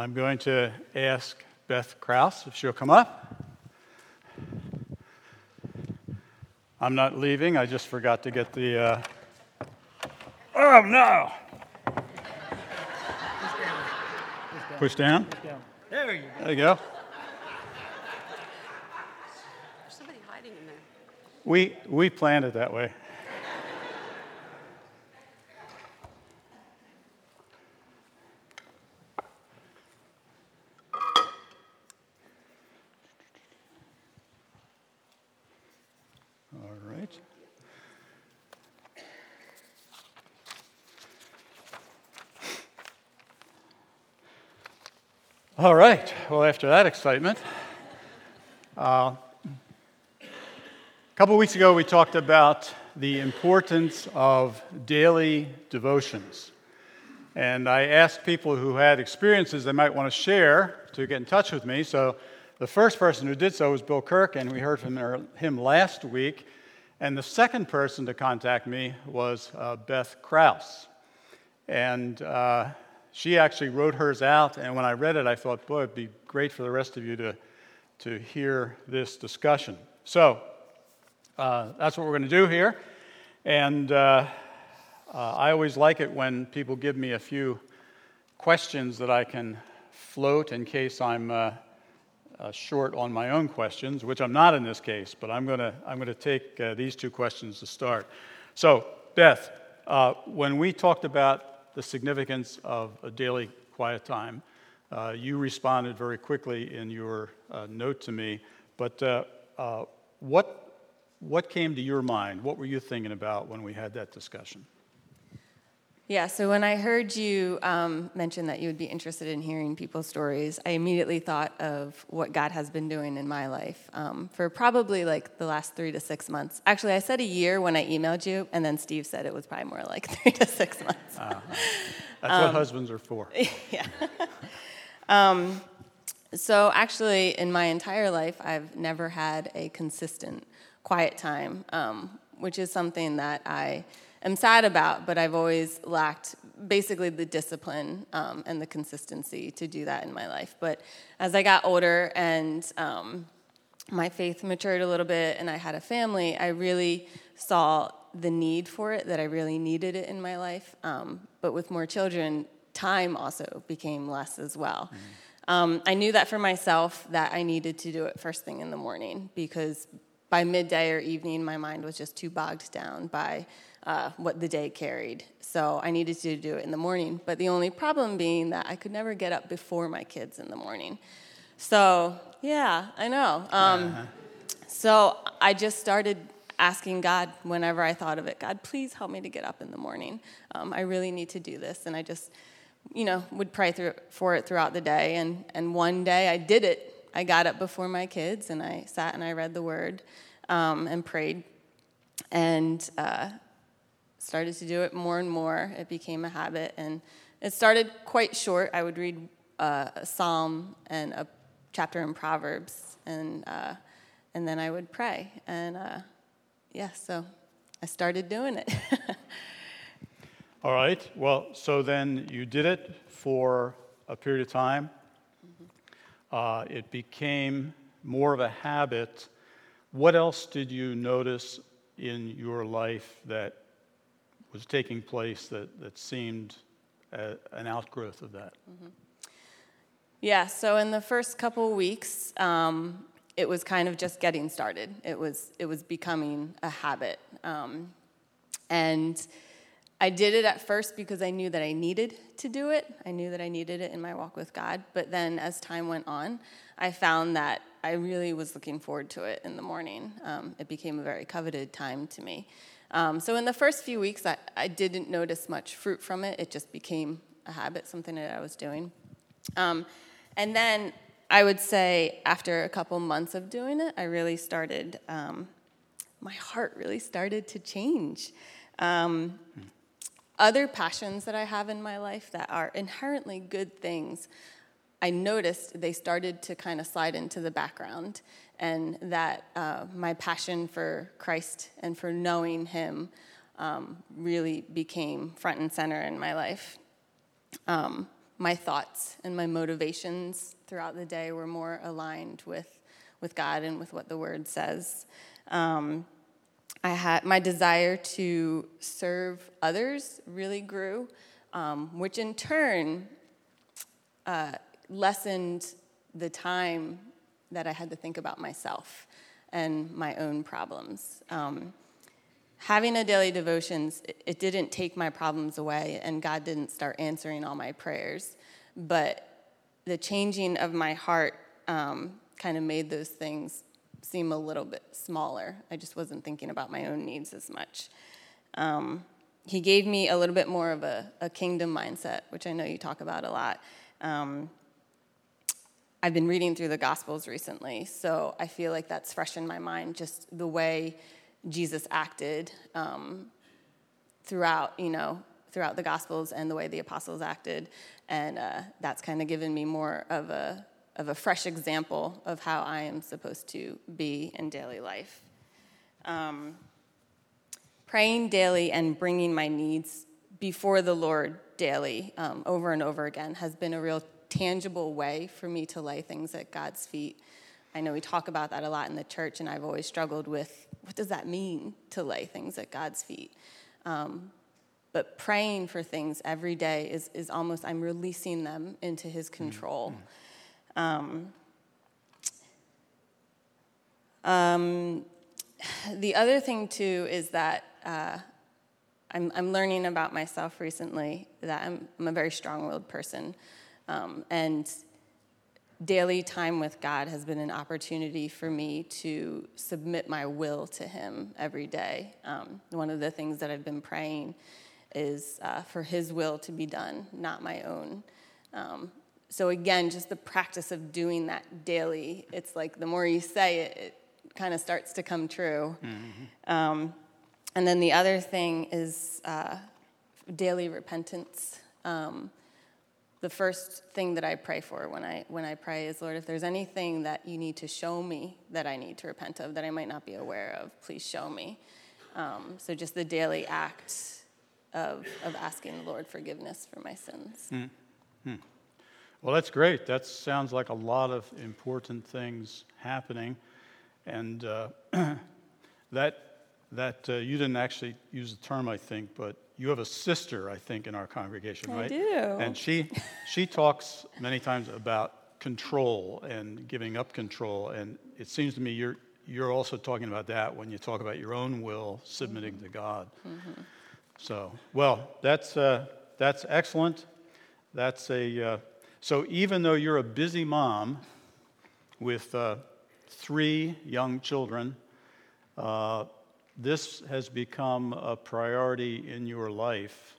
I'm going to ask Beth Krauss if she'll come up. I'm not leaving. I just forgot to get the... Oh, no! Push down. Push down? There you go. There you go. There's somebody hiding in there. We planned it that way. All right, well, after that excitement, a couple weeks ago we talked about the importance of daily devotions. And I asked people who had experiences they might want to share to get in touch with me. So the first person who did so was Bill Kirk, and we heard from him last week. And the second person to contact me was Beth Krauss. And... she actually wrote hers out, and when I read it, I thought, boy, it'd be great for the rest of you to hear this discussion. So that's what we're going to do here. And I always like it when people give me a few questions that I can float in case I'm short on my own questions, which I'm not in this case, but I'm going to take these two questions to start. So, Beth, when we talked about the significance of a daily quiet time. You responded very quickly in your note to me, but what came to your mind? What were you thinking about when we had that discussion? Yeah, so when I heard you mention that you would be interested in hearing people's stories, I immediately thought of what God has been doing in my life for probably like the last 3 to 6 months. Actually, I said a year when I emailed you, and then Steve said it was probably more like 3 to 6 months. That's what husbands are for. Yeah. So actually, in my entire life, I've never had a consistent quiet time, which is something that I'm sad about, but I've always lacked basically the discipline and the consistency to do that in my life. But as I got older and my faith matured a little bit and I had a family, I really saw the need for it, that I really needed it in my life. But with more children, time also became less as well. Mm-hmm. I knew that for myself that I needed to do it first thing in the morning because by midday or evening, my mind was just too bogged down by what the day carried. So I needed to do it in the morning. But the only problem being that I could never get up before my kids in the morning. So, yeah, I know. So I just started asking God whenever I thought of it, God, please help me to get up in the morning. I really need to do this. And I just, would pray for it throughout the day. And one day I did it. I got up before my kids, and I sat and I read the Word and prayed and started to do it more and more. It became a habit, and it started quite short. I would read a psalm and a chapter in Proverbs, and then I would pray. And, so I started doing it. All right. Well, so then you did it for a period of time. It became more of a habit. What else did you notice in your life that was taking place that seemed an outgrowth of that? Mm-hmm. Yeah, so in the first couple weeks, it was kind of just getting started. It was becoming a habit. And I did it at first because I knew that I needed to do it. I knew that I needed it in my walk with God. But then as time went on, I found that I really was looking forward to it in the morning. It became a very coveted time to me. So in the first few weeks, I didn't notice much fruit from it. It just became a habit, something that I was doing. And then I would say after a couple months of doing it, I really started, my heart really started to change. Other passions that I have in my life that are inherently good things, I noticed they started to kind of slide into the background, and that my passion for Christ and for knowing Him really became front and center in my life. my thoughts and my motivations throughout the day were more aligned with God and with what the Word says. I had my desire to serve others really grew, which in turn lessened the time that I had to think about myself and my own problems. Having a daily devotions, it didn't take my problems away, and God didn't start answering all my prayers. But the changing of my heart kind of made those things seem a little bit smaller. I just wasn't thinking about my own needs as much. He gave me a little bit more of a kingdom mindset, which I know you talk about a lot. I've been reading through the Gospels recently, so I feel like that's fresh in my mind, just the way Jesus acted throughout the Gospels and the way the apostles acted, and that's kind of given me more of a fresh example of how I am supposed to be in daily life. Praying daily and bringing my needs before the Lord daily, over and over again, has been a real tangible way for me to lay things at God's feet. I know we talk about that a lot in the church, and I've always struggled with, what does that mean to lay things at God's feet? But praying for things every day is almost, I'm releasing them into His control. The other thing, too, is that I'm learning about myself recently, that I'm a very strong-willed person, and daily time with God has been an opportunity for me to submit my will to Him every day. One of the things that I've been praying is for His will to be done, not my own. So again, just the practice of doing that daily, it's like the more you say it, it kind of starts to come true. Mm-hmm. And then the other thing is daily repentance. The first thing that I pray for when I pray is, Lord, if there's anything that you need to show me that I need to repent of, that I might not be aware of, please show me. So just the daily act of asking the Lord forgiveness for my sins. Mm-hmm. Well, that's great. That sounds like a lot of important things happening. And that you didn't actually use the term, I think, but you have a sister, I think, in our congregation, right? I do. And she talks many times about control and giving up control, and it seems to me you're also talking about that when you talk about your own will submitting to God. Mm-hmm. So, well, that's excellent. So even though you're a busy mom with 3 young children, this has become a priority in your life,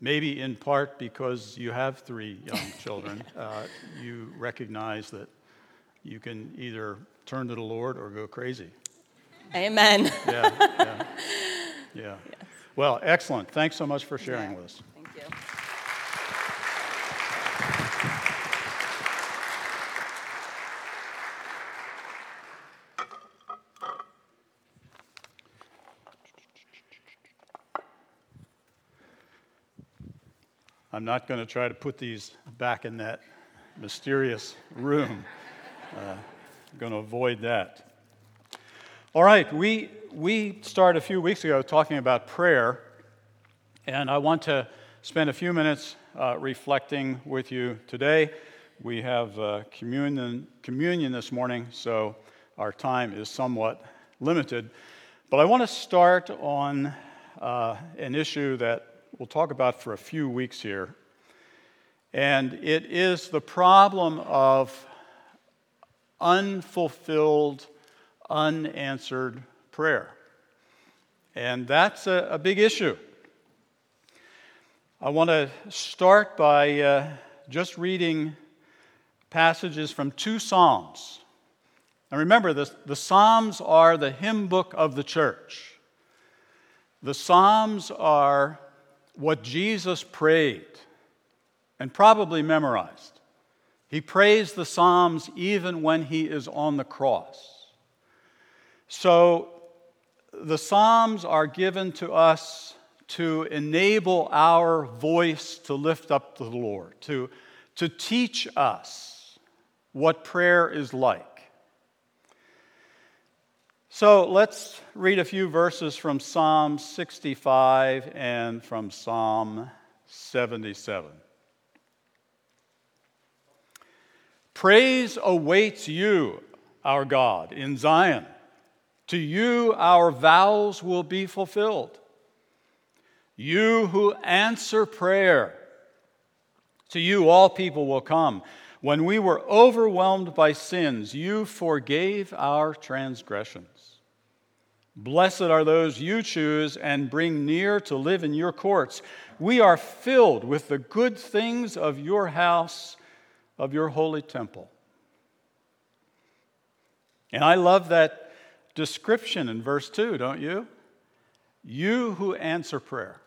maybe in part because you have 3 young children. You recognize that you can either turn to the Lord or go crazy. Amen. Yeah. Yes. Well, excellent. Thanks so much for sharing with us. Thank you. I'm not going to try to put these back in that mysterious room. I'm going to avoid that. All right, we started a few weeks ago talking about prayer, and I want to spend a few minutes reflecting with you today. We have communion this morning, so our time is somewhat limited. But I want to start on an issue that we'll talk about for a few weeks here. And it is the problem of unfulfilled, unanswered prayer. And that's a big issue. I want to start by just reading passages from 2 Psalms. Now remember, the Psalms are the hymn book of the church. The Psalms are what Jesus prayed and probably memorized. He prays the Psalms even when he is on the cross. So the Psalms are given to us to enable our voice to lift up the Lord, to teach us what prayer is like. So let's read a few verses from Psalm 65 and from Psalm 77. Praise awaits you, our God, in Zion. To you our vows will be fulfilled. You who answer prayer, to you all people will come. When we were overwhelmed by sins, you forgave our transgressions. Blessed are those you choose and bring near to live in your courts. We are filled with the good things of your house, of your holy temple. And I love that description in verse 2, don't you? You who answer prayer.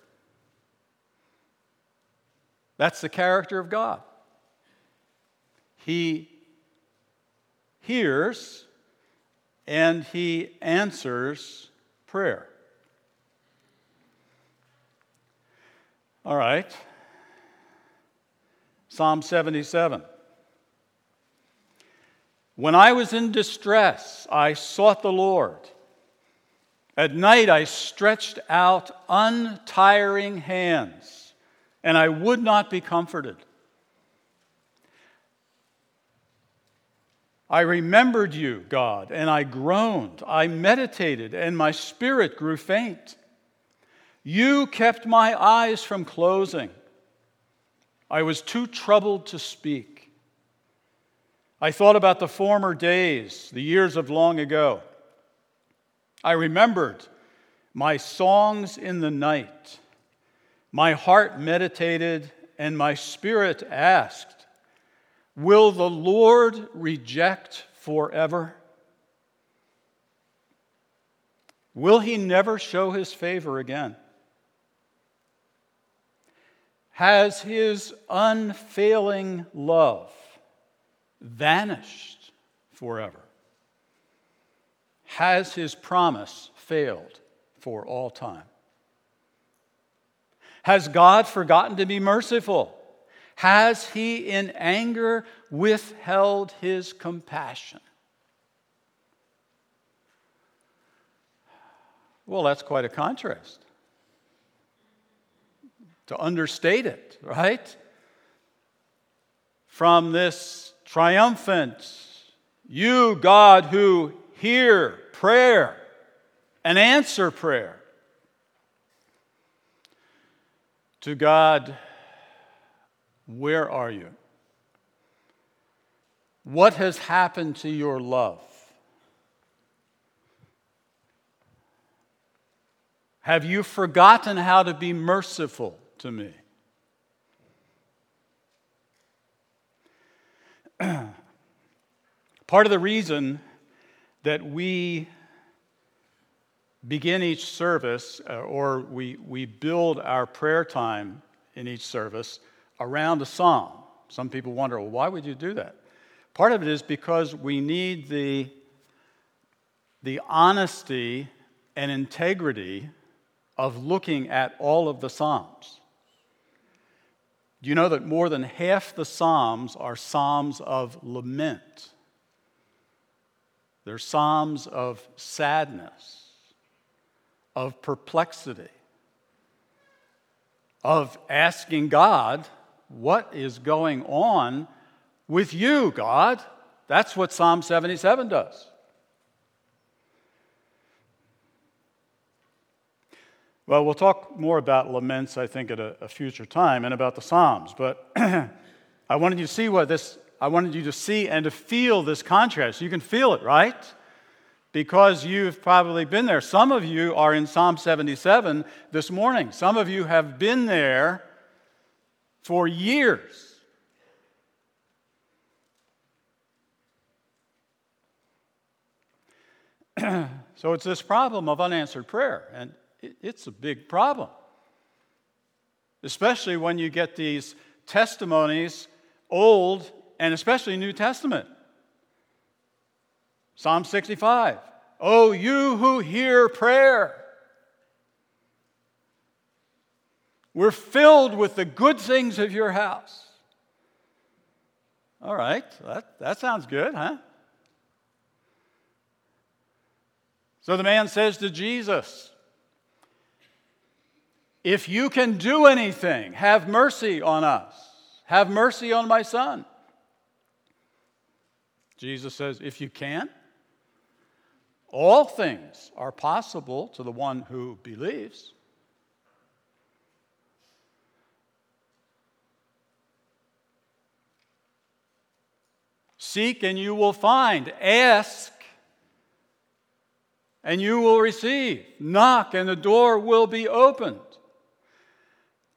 That's the character of God. He hears and he answers prayer. All right. Psalm 77. When I was in distress, I sought the Lord. At night I stretched out untiring hands, and I would not be comforted. I remembered you, God, and I groaned. I meditated, and my spirit grew faint. You kept my eyes from closing. I was too troubled to speak. I thought about the former days, the years of long ago. I remembered my songs in the night. My heart meditated, and my spirit asked, will the Lord reject forever? Will he never show his favor again? Has his unfailing love vanished forever? Has his promise failed for all time? Has God forgotten to be merciful? Has he in anger withheld his compassion? Well, that's quite a contrast. To understate it, right? From this triumphant, you, God, who hear prayer and answer prayer, to God, where are you? What has happened to your love? Have you forgotten how to be merciful to me? Part of the reason that we begin each service, or we build our prayer time in each service around a psalm. Some people wonder, well, why would you do that? Part of it is because we need the honesty and integrity of looking at all of the psalms. Do you know that more than half the psalms are psalms of lament? They're psalms of sadness, of perplexity, of asking God, what is going on with you, God? That's what Psalm 77 does. Well, we'll talk more about laments, I think, at a future time and about the Psalms, but I wanted you to see and to feel this contrast. You can feel it, right? Because you've probably been there. Some of you are in Psalm 77 this morning. Some of you have been there for years. So it's this problem of unanswered prayer, and it's a big problem, especially when you get these testimonies, Old and especially New Testament. Psalm 65, oh, you who hear prayer. We're filled with the good things of your house. All right, that sounds good, huh? So the man says to Jesus, if you can do anything, have mercy on us. Have mercy on my son. Jesus says, if you can, all things are possible to the one who believes. Seek and you will find. Ask and you will receive. Knock and the door will be opened.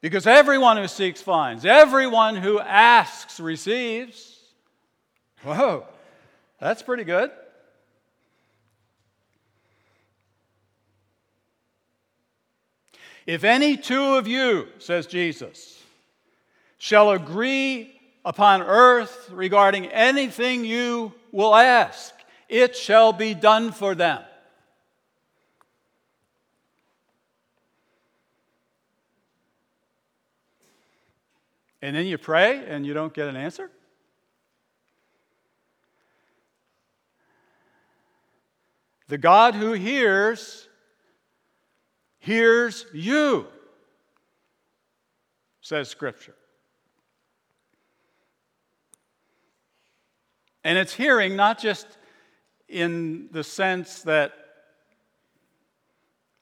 Because everyone who seeks finds. Everyone who asks receives. Whoa, that's pretty good. If any two of you, says Jesus, shall agree upon earth regarding anything you will ask, it shall be done for them. And then you pray and you don't get an answer? The God who hears, hears you, says Scripture. And it's hearing not just in the sense that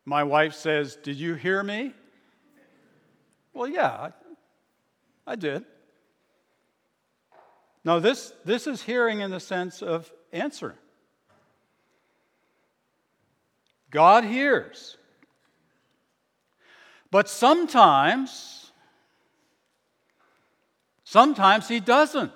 my wife says, did you hear me? Well, yeah, I did. No, this is hearing in the sense of answering. God hears. But sometimes he doesn't.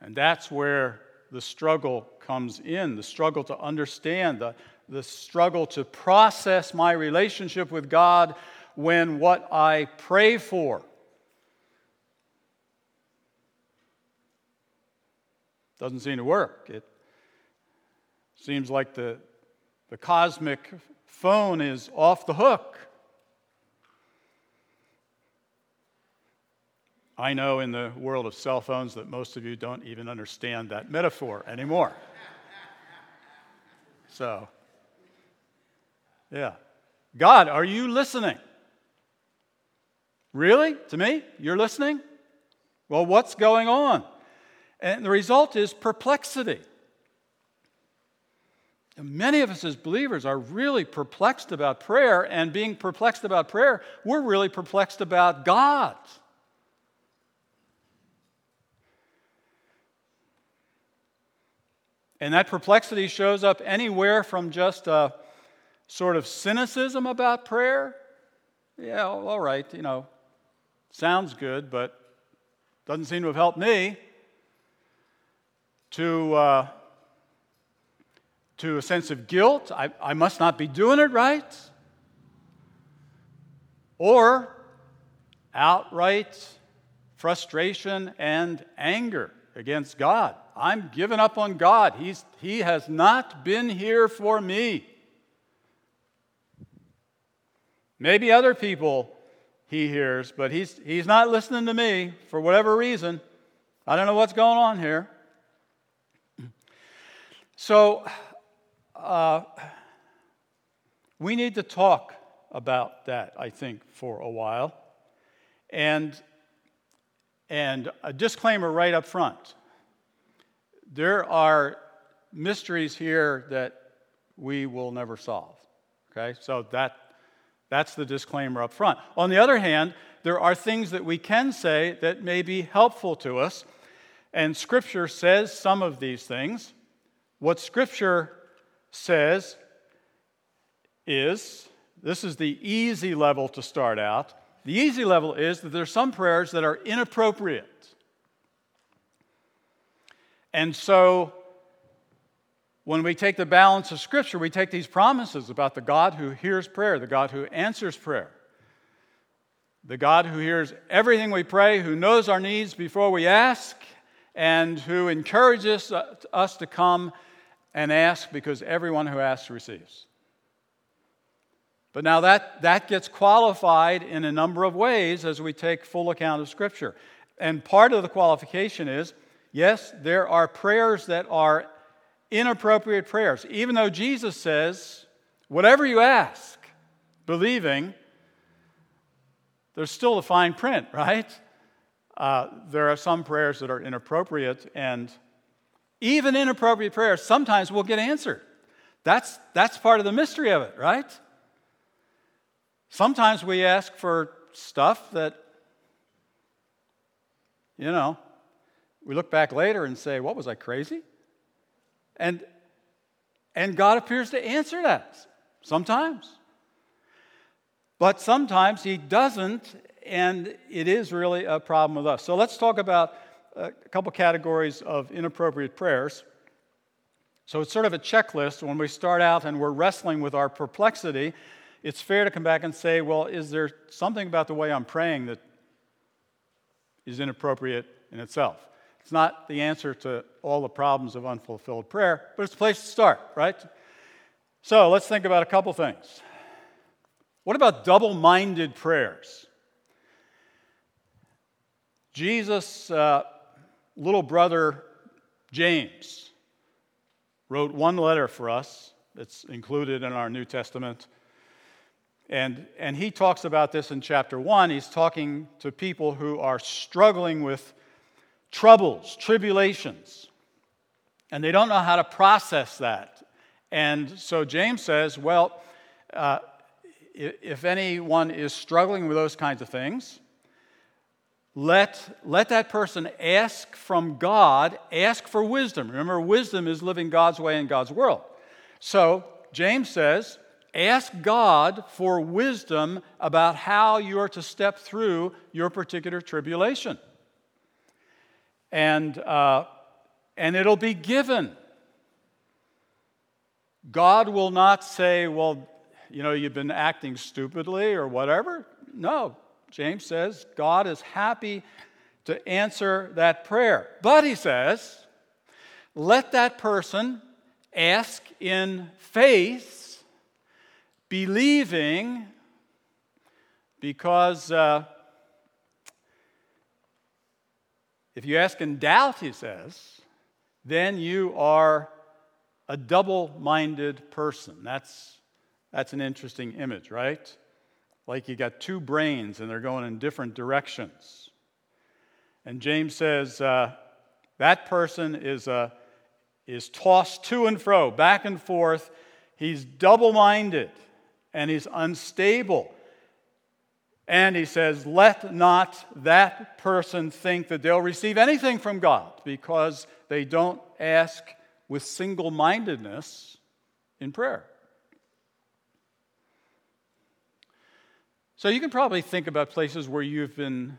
And that's where the struggle comes in, the struggle to understand, the struggle to process my relationship with God when what I pray for doesn't seem to work. It seems like the cosmic phone is off the hook. I know in the world of cell phones that most of you don't even understand that metaphor anymore. So, yeah. God, are you listening? Really? To me? You're listening? Well, what's going on? And the result is perplexity. And many of us as believers are really perplexed about prayer, and being perplexed about prayer, we're really perplexed about God. And that perplexity shows up anywhere from just a sort of cynicism about prayer. Yeah, all right, sounds good, but doesn't seem to have helped me. To a sense of guilt, I must not be doing it right. Or outright frustration and anger against God. I'm giving up on God. He has not been here for me. Maybe other people he hears, but he's not listening to me for whatever reason. I don't know what's going on here. So we need to talk about that, I think, for a while. And a disclaimer right up front. There are mysteries here that we will never solve. Okay? So that's the disclaimer up front. On the other hand, there are things that we can say that may be helpful to us, and Scripture says some of these things. What Scripture says is, this is the easy level to start out. The easy level is that there are some prayers that are inappropriate. And so, when we take the balance of Scripture, we take these promises about the God who hears prayer, the God who answers prayer, the God who hears everything we pray, who knows our needs before we ask, and who encourages us to come and ask because everyone who asks receives. But now that gets qualified in a number of ways as we take full account of Scripture. And part of the qualification is, yes, there are prayers that are inappropriate prayers. Even though Jesus says, whatever you ask, believing, there's still the fine print, right? There are some prayers that are inappropriate, and even inappropriate prayers sometimes will get answered. That's part of the mystery of it, right? Sometimes we ask for stuff that, you know, we look back later and say, what, was I crazy? And God appears to answer that sometimes. But sometimes He doesn't, and it is really a problem with us. So let's talk about a couple categories of inappropriate prayers. So it's sort of a checklist. When we start out and we're wrestling with our perplexity, it's fair to come back and say, well, is there something about the way I'm praying that is inappropriate in itself? It's not the answer to all the problems of unfulfilled prayer, but it's a place to start, right? So let's think about a couple things. What about double-minded prayers? Jesus' little brother James wrote one letter for us that's included in our New Testament. And he talks about this in chapter 1. He's talking to people who are struggling with troubles, tribulations, and they don't know how to process that. And so James says, well, if anyone is struggling with those kinds of things, let that person ask from God, ask for wisdom. Remember, wisdom is living God's way in God's world. So James says, ask God for wisdom about how you are to step through your particular tribulation. And it'll be given. God will not say, well, you know, you've been acting stupidly or whatever. No, James says God is happy to answer that prayer. But he says, let that person ask in faith, believing, because if you ask in doubt, he says, then you are a double-minded person. That's an interesting image, right? Like you got two brains and they're going in different directions. And James says that person is tossed to and fro, back and forth. He's double-minded. And he's unstable. And he says, let not that person think that they'll receive anything from God, because they don't ask with single-mindedness in prayer. So you can probably think about places where you've been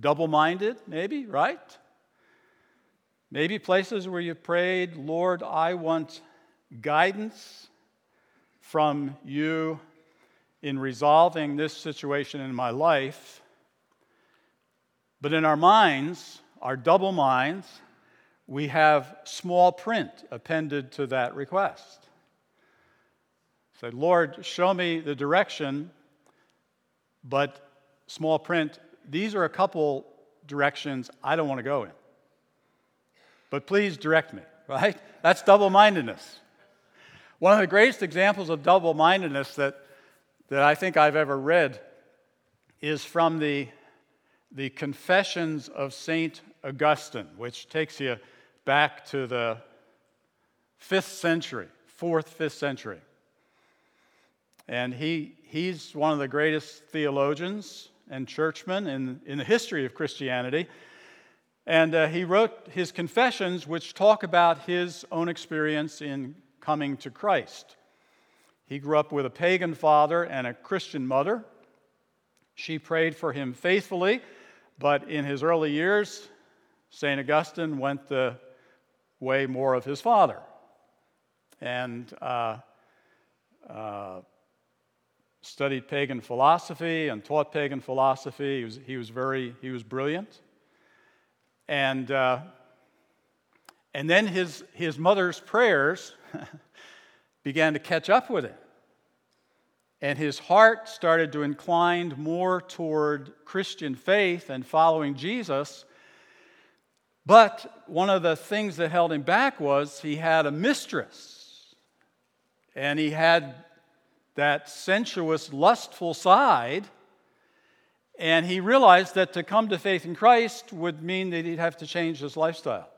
double-minded, maybe, right? Maybe places where you prayed, Lord, I want guidance from you in resolving this situation in my life. But in our minds, our double minds, we have small print appended to that request. Say, Lord, show me the direction, but small print, these are a couple directions I don't want to go in. But please direct me, right? That's double-mindedness. One of the greatest examples of double-mindedness that I think I've ever read is from the Confessions of St. Augustine, which takes you back to the 4th, 5th century. And he's one of the greatest theologians and churchmen in the history of Christianity. And he wrote his Confessions, which talk about his own experience in coming to Christ. He grew up with a pagan father and a Christian mother. She prayed for him faithfully, but in his early years, St. Augustine went the way more of his father. And studied pagan philosophy and taught pagan philosophy. He was brilliant. And then his mother's prayers began to catch up with him. and his heart started to incline more toward Christian faith and following Jesus. But one of the things that held him back was he had a mistress, and he had that sensuous, lustful side, and he realized that to come to faith in Christ would mean that he'd have to change his lifestyle.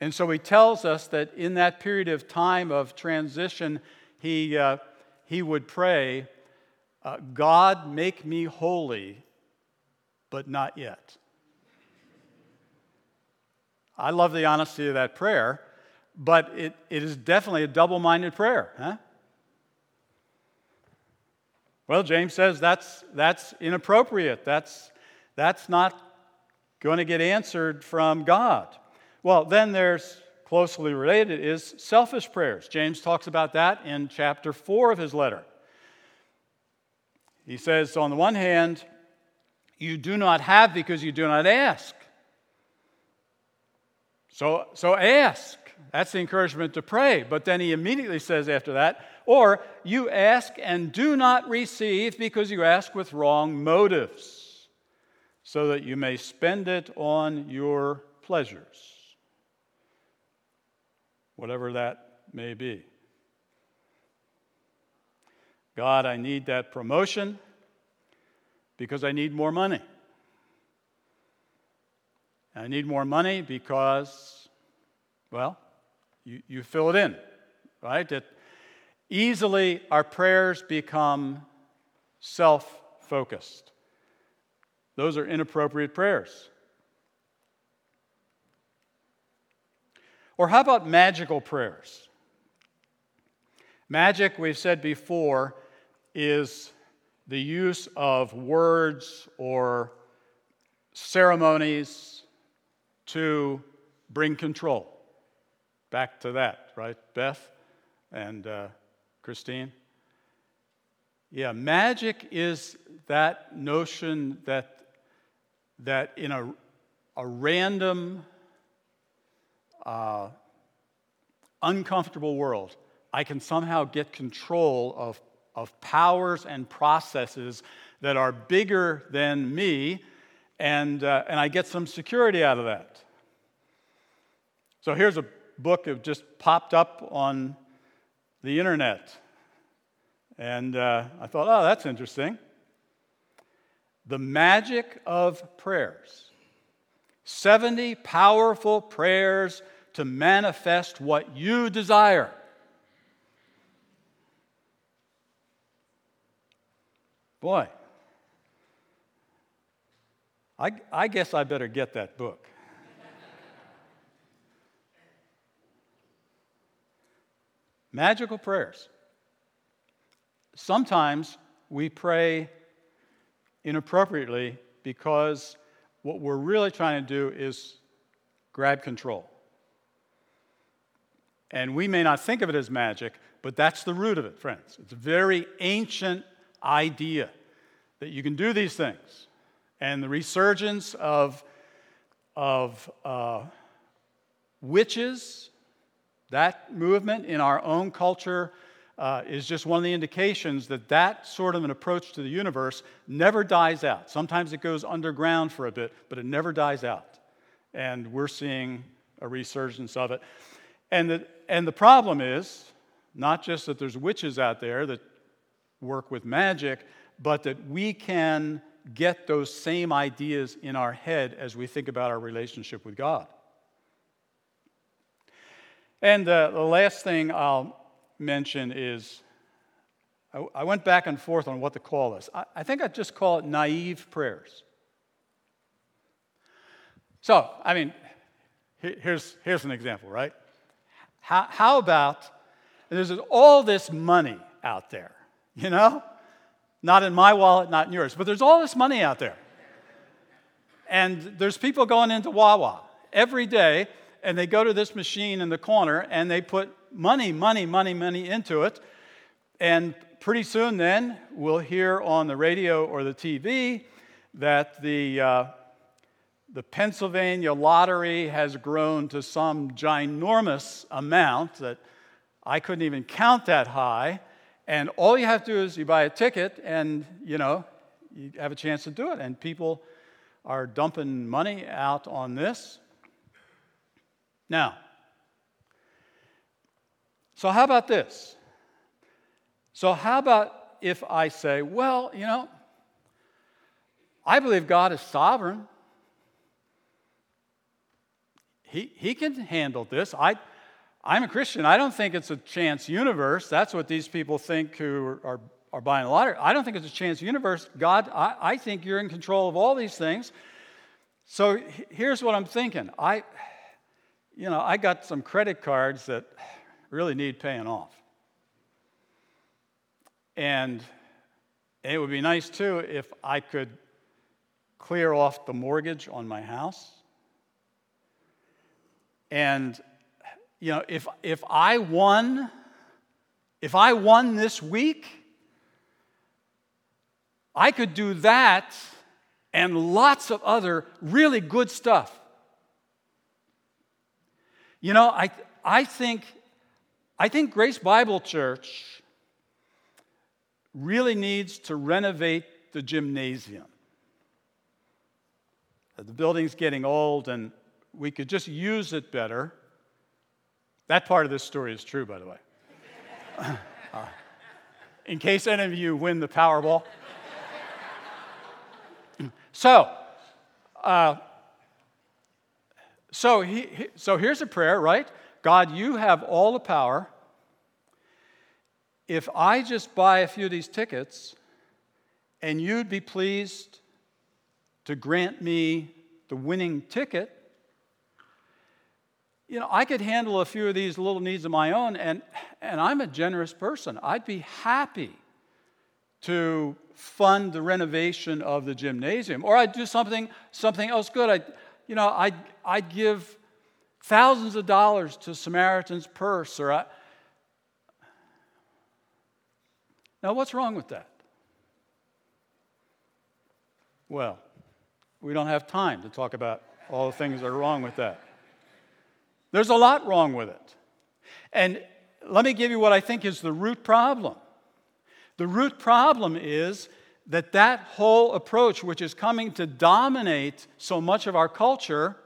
And so he tells us that in that period of time of transition, he would pray, God, make me holy, but not yet. I love the honesty of that prayer, but it is definitely a double-minded prayer, huh? Well, James says that's inappropriate. That's not going to get answered from God. Well, then there's closely related is selfish prayers. James talks about that in chapter 4 of his letter. He says, on the one hand, you do not have because you do not ask. So ask. That's the encouragement to pray. But then he immediately says after that, or you ask and do not receive because you ask with wrong motives, so that you may spend it on your pleasures, whatever that may be. God, I need that promotion because I need more money. I need more money because, well, you fill it in, right? Easily our prayers become self-focused. Those are inappropriate prayers. Or how about magical prayers? Magic, we've said before, is the use of words or ceremonies to bring control. Back to that, right, Beth and Christine? Yeah, magic is that notion that in a random, uncomfortable world, I can somehow get control of powers and processes that are bigger than me, and I get some security out of that. So here's a book that just popped up on the internet, and I thought, oh, that's interesting. The Magic of Prayers. 70 powerful prayers to manifest what you desire. Boy, I guess I better get that book. Magical prayers. Sometimes we pray inappropriately because what we're really trying to do is grab control. And we may not think of it as magic, but that's the root of it, friends. It's a very ancient idea that you can do these things. And the resurgence of witches, that movement in our own culture, is just one of the indications that sort of an approach to the universe never dies out. Sometimes it goes underground for a bit, but it never dies out. And we're seeing a resurgence of it. And the problem is not just that there's witches out there that work with magic, but that we can get those same ideas in our head as we think about our relationship with God. And the last thing I'll mention is, I went back and forth on what to call this. I think I'd just call it naive prayers. So, I mean, here's an example, right? How about, there's all this money out there, you know? Not in my wallet, not in yours, but there's all this money out there. And there's people going into Wawa every day, and they go to this machine in the corner, and they put money into it, and pretty soon then we'll hear on the radio or the TV that the Pennsylvania lottery has grown to some ginormous amount that I couldn't even count that high, And all you have to do is you buy a ticket and, you know, you have a chance to do it. And people are dumping money out on this. Now, so how about this? So how about if I say, well, you know, I believe God is sovereign. He can handle this. I'm a Christian. I don't think it's a chance universe. That's what these people think who are buying a lottery. I don't think it's a chance universe. God, I think you're in control of all these things. So here's what I'm thinking. I got some credit cards that really need paying off. And it would be nice, too, if I could clear off the mortgage on my house. And, you know, if I won this week, I could do that and lots of other really good stuff. You know, I think Grace Bible Church really needs to renovate the gymnasium. The building's getting old, and we could just use it better. That part of this story is true, by the way. In case any of you win the Powerball. So here's a prayer, right? God, you have all the power. If I just buy a few of these tickets, and you'd be pleased to grant me the winning ticket, you know, I could handle a few of these little needs of my own, and I'm a generous person. I'd be happy to fund the renovation of the gymnasium, or I'd do something else good. I'd give thousands of dollars to Samaritan's Purse, or Now, what's wrong with that? Well, we don't have time to talk about all the things that are wrong with that. There's a lot wrong with it. And let me give you what I think is the root problem. The root problem is that whole approach, which is coming to dominate so much of our culture,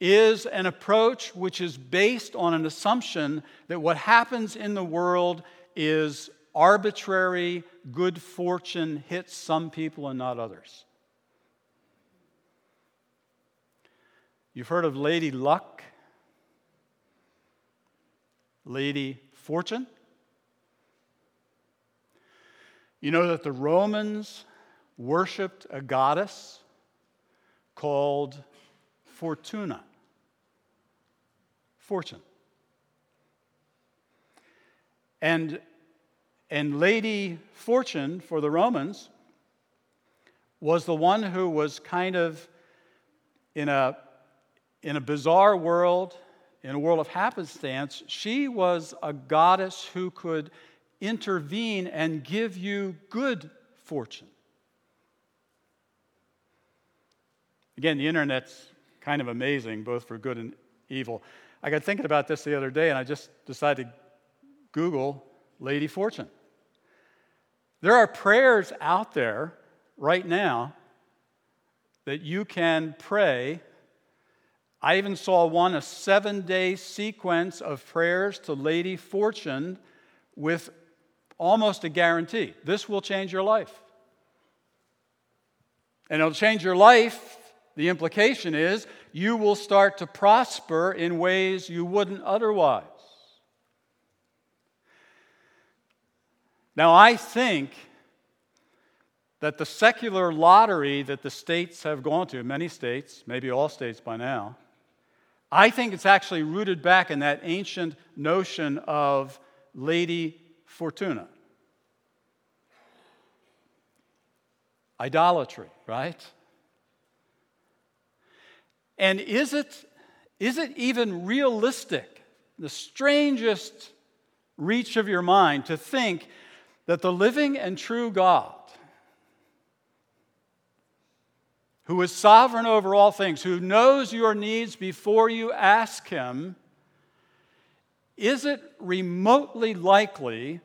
is an approach which is based on an assumption that what happens in the world is arbitrary. Good fortune hits some people and not others. You've heard of Lady Luck? Lady Fortune? You know that the Romans worshipped a goddess called Fortuna. Fortune. And Lady Fortune, for the Romans, was the one who was kind of in a bizarre world, in a world of happenstance. She was a goddess who could intervene and give you good fortune. Again, the internet's kind of amazing, both for good and evil. I got thinking about this the other day, and I just decided to Google Lady Fortune. There are prayers out there right now that you can pray. I even saw one, a 7-day sequence of prayers to Lady Fortune with almost a guarantee. This will change your life. And it'll change your life. The implication is you will start to prosper in ways you wouldn't otherwise. Now, I think that the secular lottery that the states have gone to, many states, maybe all states by now, I think it's actually rooted back in that ancient notion of Lady Fortuna. Idolatry, right? And is it even realistic, the strangest reach of your mind, to think that the living and true God, who is sovereign over all things, who knows your needs before you ask him, is it remotely likely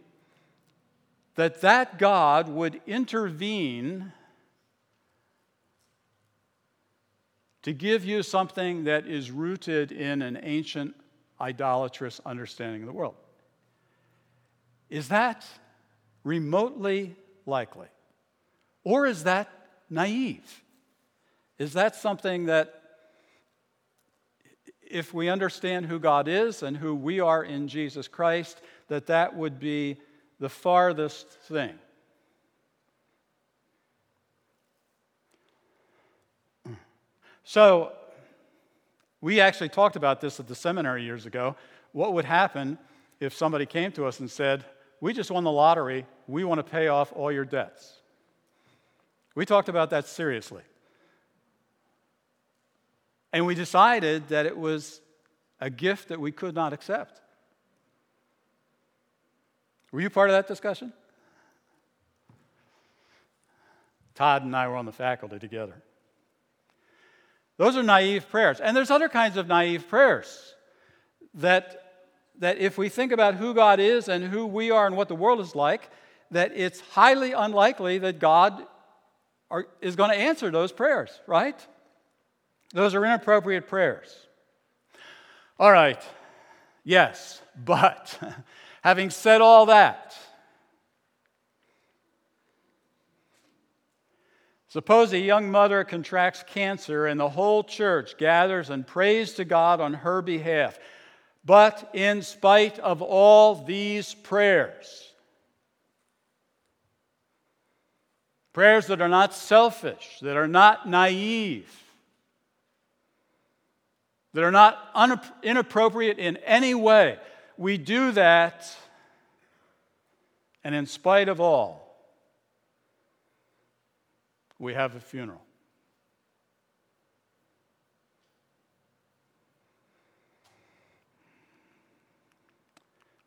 that God would intervene to give you something that is rooted in an ancient, idolatrous understanding of the world. Is that remotely likely? Or is that naive? Is that something that, if we understand who God is and who we are in Jesus Christ, that would be the farthest thing? So, we actually talked about this at the seminary years ago. What would happen if somebody came to us and said, "We just won the lottery, we want to pay off all your debts"? We talked about that seriously. And we decided that it was a gift that we could not accept. Were you part of that discussion? Todd and I were on the faculty together. Those are naive prayers. And there's other kinds of naive prayers that if we think about who God is and who we are and what the world is like, that it's highly unlikely that God is going to answer those prayers, right? Those are inappropriate prayers. All right, yes, but having said all that, suppose a young mother contracts cancer and the whole church gathers and prays to God on her behalf. But in spite of all these prayers that are not selfish, that are not naive, that are not inappropriate in any way, we do that, and in spite of all, we have a funeral.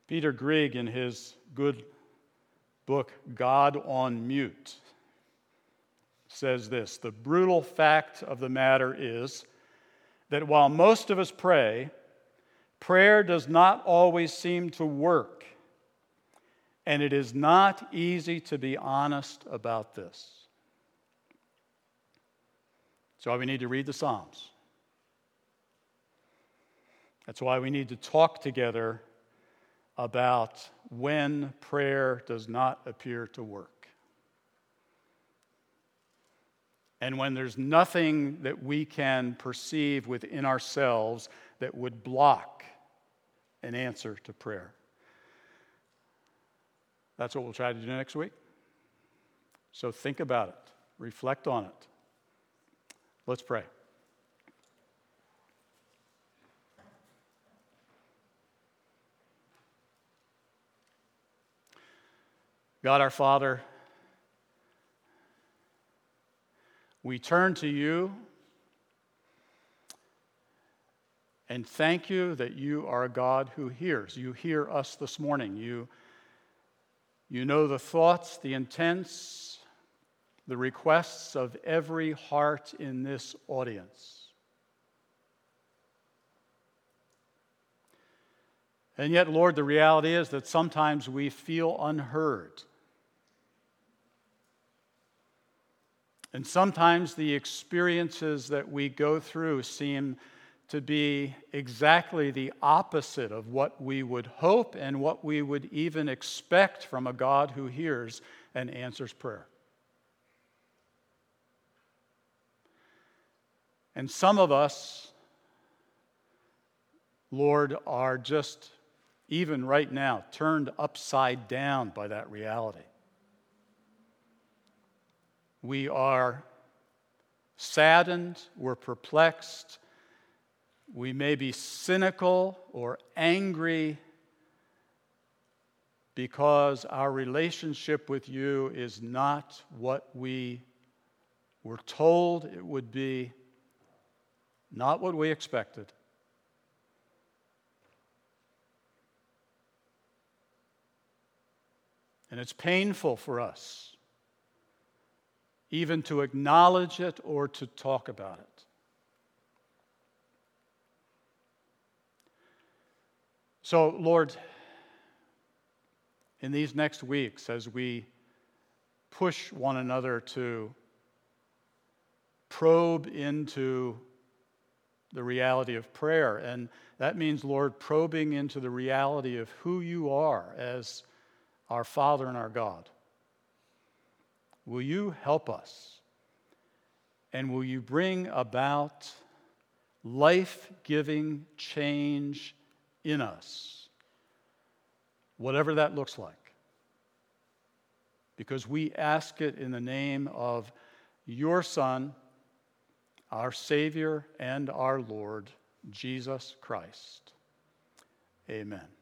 Peter Grieg, in his good book, God on Mute, says this: "The brutal fact of the matter is that while most of us pray, prayer does not always seem to work, and it is not easy to be honest about this." That's why we need to read the Psalms. That's why we need to talk together about when prayer does not appear to work. And when there's nothing that we can perceive within ourselves that would block an answer to prayer. That's what we'll try to do next week. So think about it. Reflect on it. Let's pray. God our Father, we turn to you and thank you that you are a God who hears. You hear us this morning. You know the thoughts, the intents, the requests of every heart in this audience. And yet, Lord, the reality is that sometimes we feel unheard. And sometimes the experiences that we go through seem to be exactly the opposite of what we would hope and what we would even expect from a God who hears and answers prayer. And some of us, Lord, are just, even right now, turned upside down by that reality. We are saddened, we're perplexed, we may be cynical or angry because our relationship with you is not what we were told it would be. Not what we expected. And it's painful for us even to acknowledge it or to talk about it. So, Lord, in these next weeks as we push one another to probe into the reality of prayer. And that means, Lord, probing into the reality of who you are as our Father and our God. Will you help us? And will you bring about life-giving change in us, whatever that looks like? Because we ask it in the name of your Son, our Savior and our Lord, Jesus Christ. Amen.